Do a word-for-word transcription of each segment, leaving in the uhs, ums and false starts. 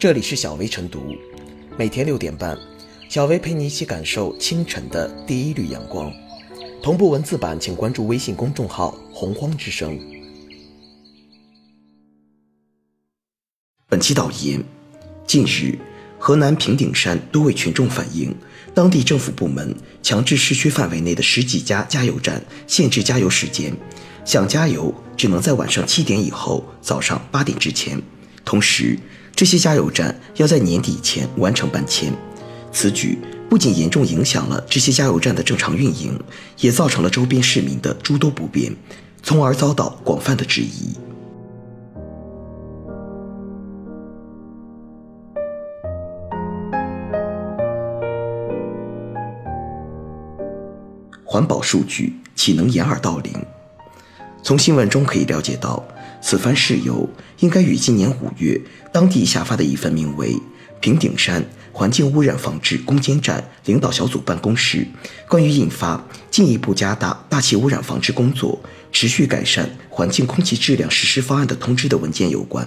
这里是小薇晨读，每天六点半，小薇陪你一起感受清晨的第一缕阳光。同步文字版，请关注微信公众号“洪荒之声”。本期导言：近日，河南平顶山多位群众反映，当地政府部门强制市区范围内的十几家加油站限制加油时间，想加油只能在晚上七点以后，早上八点之前。同时，这些加油站要在年底前完成搬迁。此举不仅严重影响了这些加油站的正常运营，也造成了周边市民的诸多不便，从而遭到广泛的质疑。环保数据岂能掩耳盗铃？从新闻中可以了解到，此番事由应该与今年五月当地下发的一份名为《平顶山环境污染防治攻坚战领导小组办公室关于印发进一步加大大气污染防治工作持续改善环境空气质量实施方案的通知》的文件有关。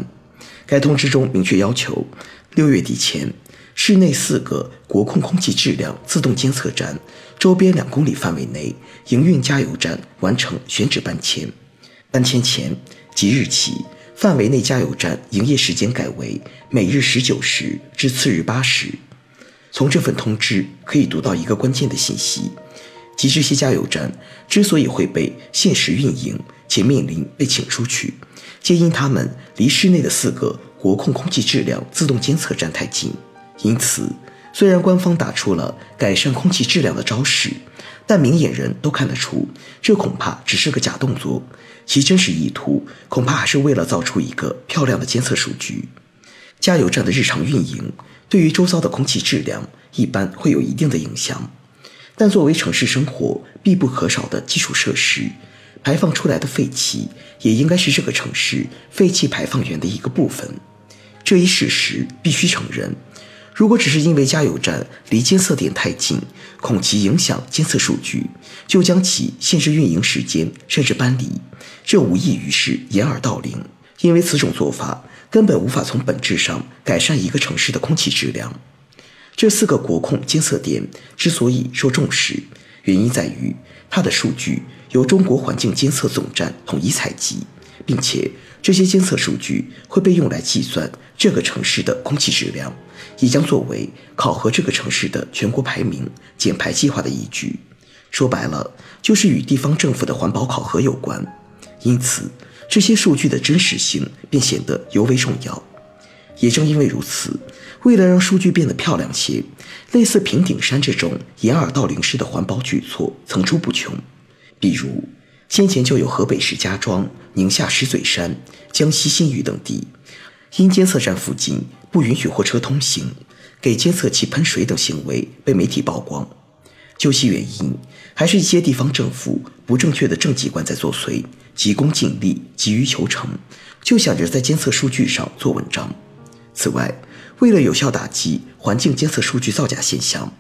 该通知中明确要求，六月底前，市内四个国控空气质量自动监测站周边两公里范围内营运加油站完成选址搬迁。搬迁前即日起，范围内加油站营业时间改为每日十九时至次日八时。从这份通知可以读到一个关键的信息，即这些加油站之所以会被限时运营且面临被请出去，皆因他们离市内的四个国控空气质量自动监测站太近。因此，虽然官方打出了改善空气质量的招式，但明眼人都看得出，这恐怕只是个假动作，其真实意图恐怕还是为了造出一个漂亮的监测数据。加油站的日常运营对于周遭的空气质量一般会有一定的影响，但作为城市生活必不可少的基础设施，排放出来的废气也应该是这个城市废气排放源的一个部分。这一事实必须承认，如果只是因为加油站离监测点太近，恐其影响监测数据，就将其限制运营时间甚至搬离，这无异于是掩耳盗铃。因为此种做法根本无法从本质上改善一个城市的空气质量。这四个国控监测点之所以受重视，原因在于它的数据由中国环境监测总站统一采集，并且这些监测数据会被用来计算这个城市的空气质量，也将作为考核这个城市的全国排名、减排计划的依据。说白了，就是与地方政府的环保考核有关。因此，这些数据的真实性便显得尤为重要。也正因为如此，为了让数据变得漂亮些，类似平顶山这种掩耳盗铃式的环保举措层出不穷。比如，先前就有河北石家庄、宁夏石嘴山、江西新余等地，因监测站附近不允许货车通行，给监测器喷水等行为被媒体曝光。究其原因，还是一些地方政府不正确的政绩观在作祟，急功近利，急于求成，就想着在监测数据上做文章。此外，为了有效打击环境监测数据造假现象，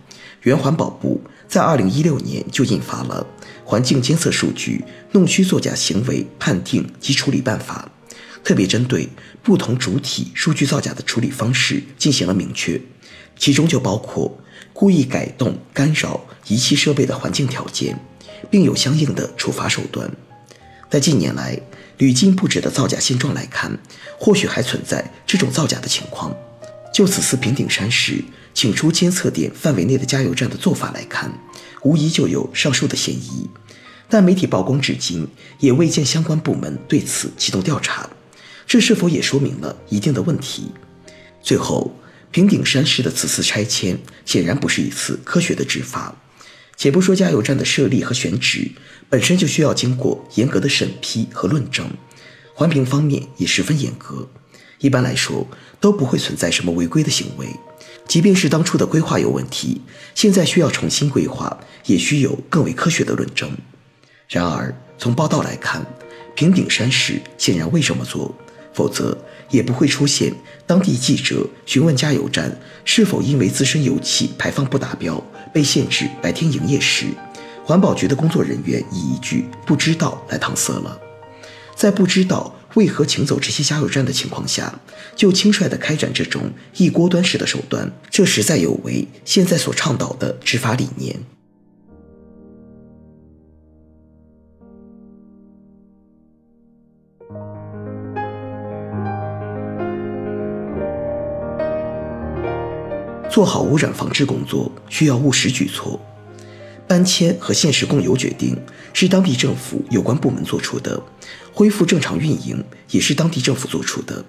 原环保部在二零一六年就印发了《环境监测数据弄虚作假行为判定及处理办法》，特别针对不同主体数据造假的处理方式进行了明确，其中就包括故意改动、干扰仪器设备的环境条件，并有相应的处罚手段。在近年来屡禁不止的造假现状来看，或许还存在这种造假的情况。就此次平顶山市请出监测点范围内的加油站的做法来看，无疑就有上述的嫌疑，但媒体曝光至今也未见相关部门对此启动调查，这是否也说明了一定的问题？最后，平顶山市的此次拆迁显然不是一次科学的执法，且不说加油站的设立和选址本身就需要经过严格的审批和论证，环评方面也十分严格，一般来说都不会存在什么违规的行为。即便是当初的规划有问题，现在需要重新规划，也需有更为科学的论证。然而，从报道来看，平顶山市显然未这么做，否则也不会出现当地记者询问加油站是否因为自身油气排放不达标被限制白天营业时，环保局的工作人员以一句不知道来搪塞了。在不知道为何请走这些加油站的情况下，就轻率地开展这种一锅端式的手段，这实在有违现在所倡导的执法理念。做好污染防治工作需要务实举措，搬迁和限时供油决定是当地政府有关部门做出的，恢复正常运营也是当地政府做出的。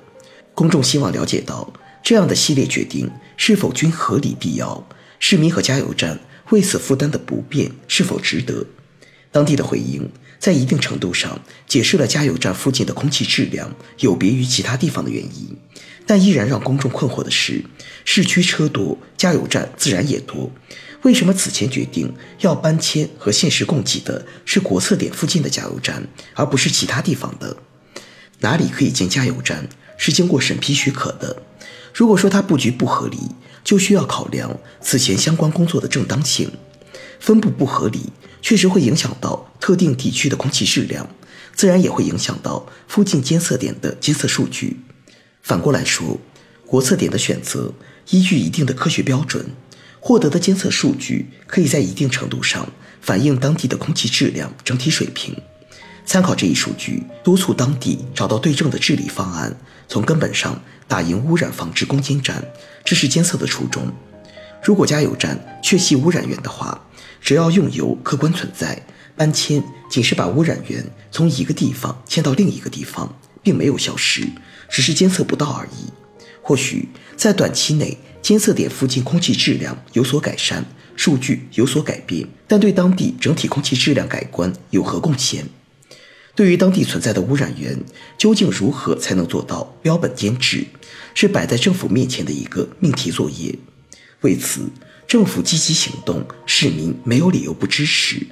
公众希望了解到这样的系列决定是否均合理必要，市民和加油站为此负担的不便是否值得。当地的回应在一定程度上解释了加油站附近的空气质量有别于其他地方的原因，但依然让公众困惑的是，市区车多，加油站自然也多，为什么此前决定要搬迁和限时供给的是国策点附近的加油站，而不是其他地方的？哪里可以建加油站是经过审批许可的，如果说它布局不合理，就需要考量此前相关工作的正当性。分布不合理确实会影响到特定地区的空气质量，自然也会影响到附近监测点的监测数据。反过来说，国测点的选择依据一定的科学标准，获得的监测数据可以在一定程度上反映当地的空气质量整体水平。参考这一数据，督促当地找到对症的治理方案，从根本上打赢污染防治攻坚战，这是监测的初衷。如果加油站确系污染源的话，只要用油客观存在，搬迁仅是把污染源从一个地方迁到另一个地方，并没有消失，只是监测不到而已。或许在短期内监测点附近空气质量有所改善，数据有所改变，但对当地整体空气质量改观有何贡献？对于当地存在的污染源，究竟如何才能做到标本兼治，是摆在政府面前的一个命题作业。为此，政府积极行动，市民没有理由不支持。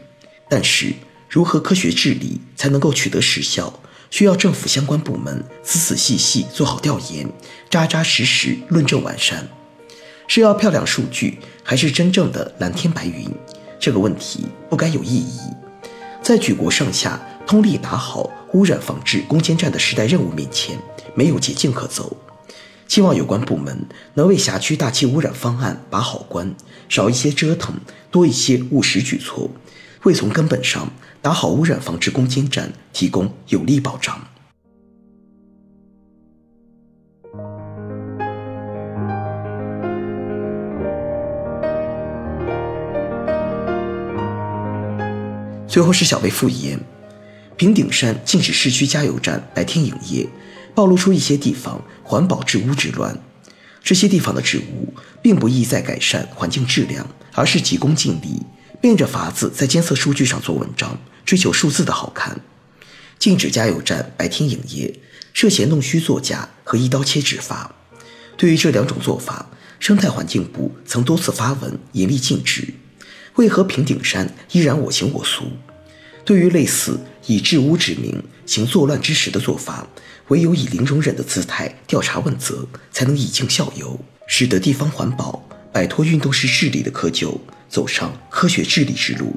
但是，如何科学治理才能够取得实效，需要政府相关部门仔仔细细做好调研，扎扎实实论证完善。是要漂亮数据，还是真正的蓝天白云？这个问题不该有异议。在举国上下通力打好污染防治攻坚战的时代任务面前，没有捷径可走。希望有关部门能为辖区大气污染方案把好关，少一些折腾，多一些务实举措，为从根本上打好污染防治攻坚战提供有力保障。最后是小微复言，平顶山禁止市区加油站白天营业，暴露出一些地方环保治污之乱。这些地方的治污并不意在改善环境质量，而是急功近利，变着法子在监测数据上做文章，追求数字的好看。禁止加油站白天营业，涉嫌弄虚作假和一刀切执法。对于这两种做法，生态环境部曾多次发文严厉禁止，为何平顶山依然我行我素？对于类似以治污之名行作乱之实的做法，唯有以零容忍的姿态调查问责，才能以儆效尤，使得地方环保摆脱运动式治理的窠臼，走上科学治理之路。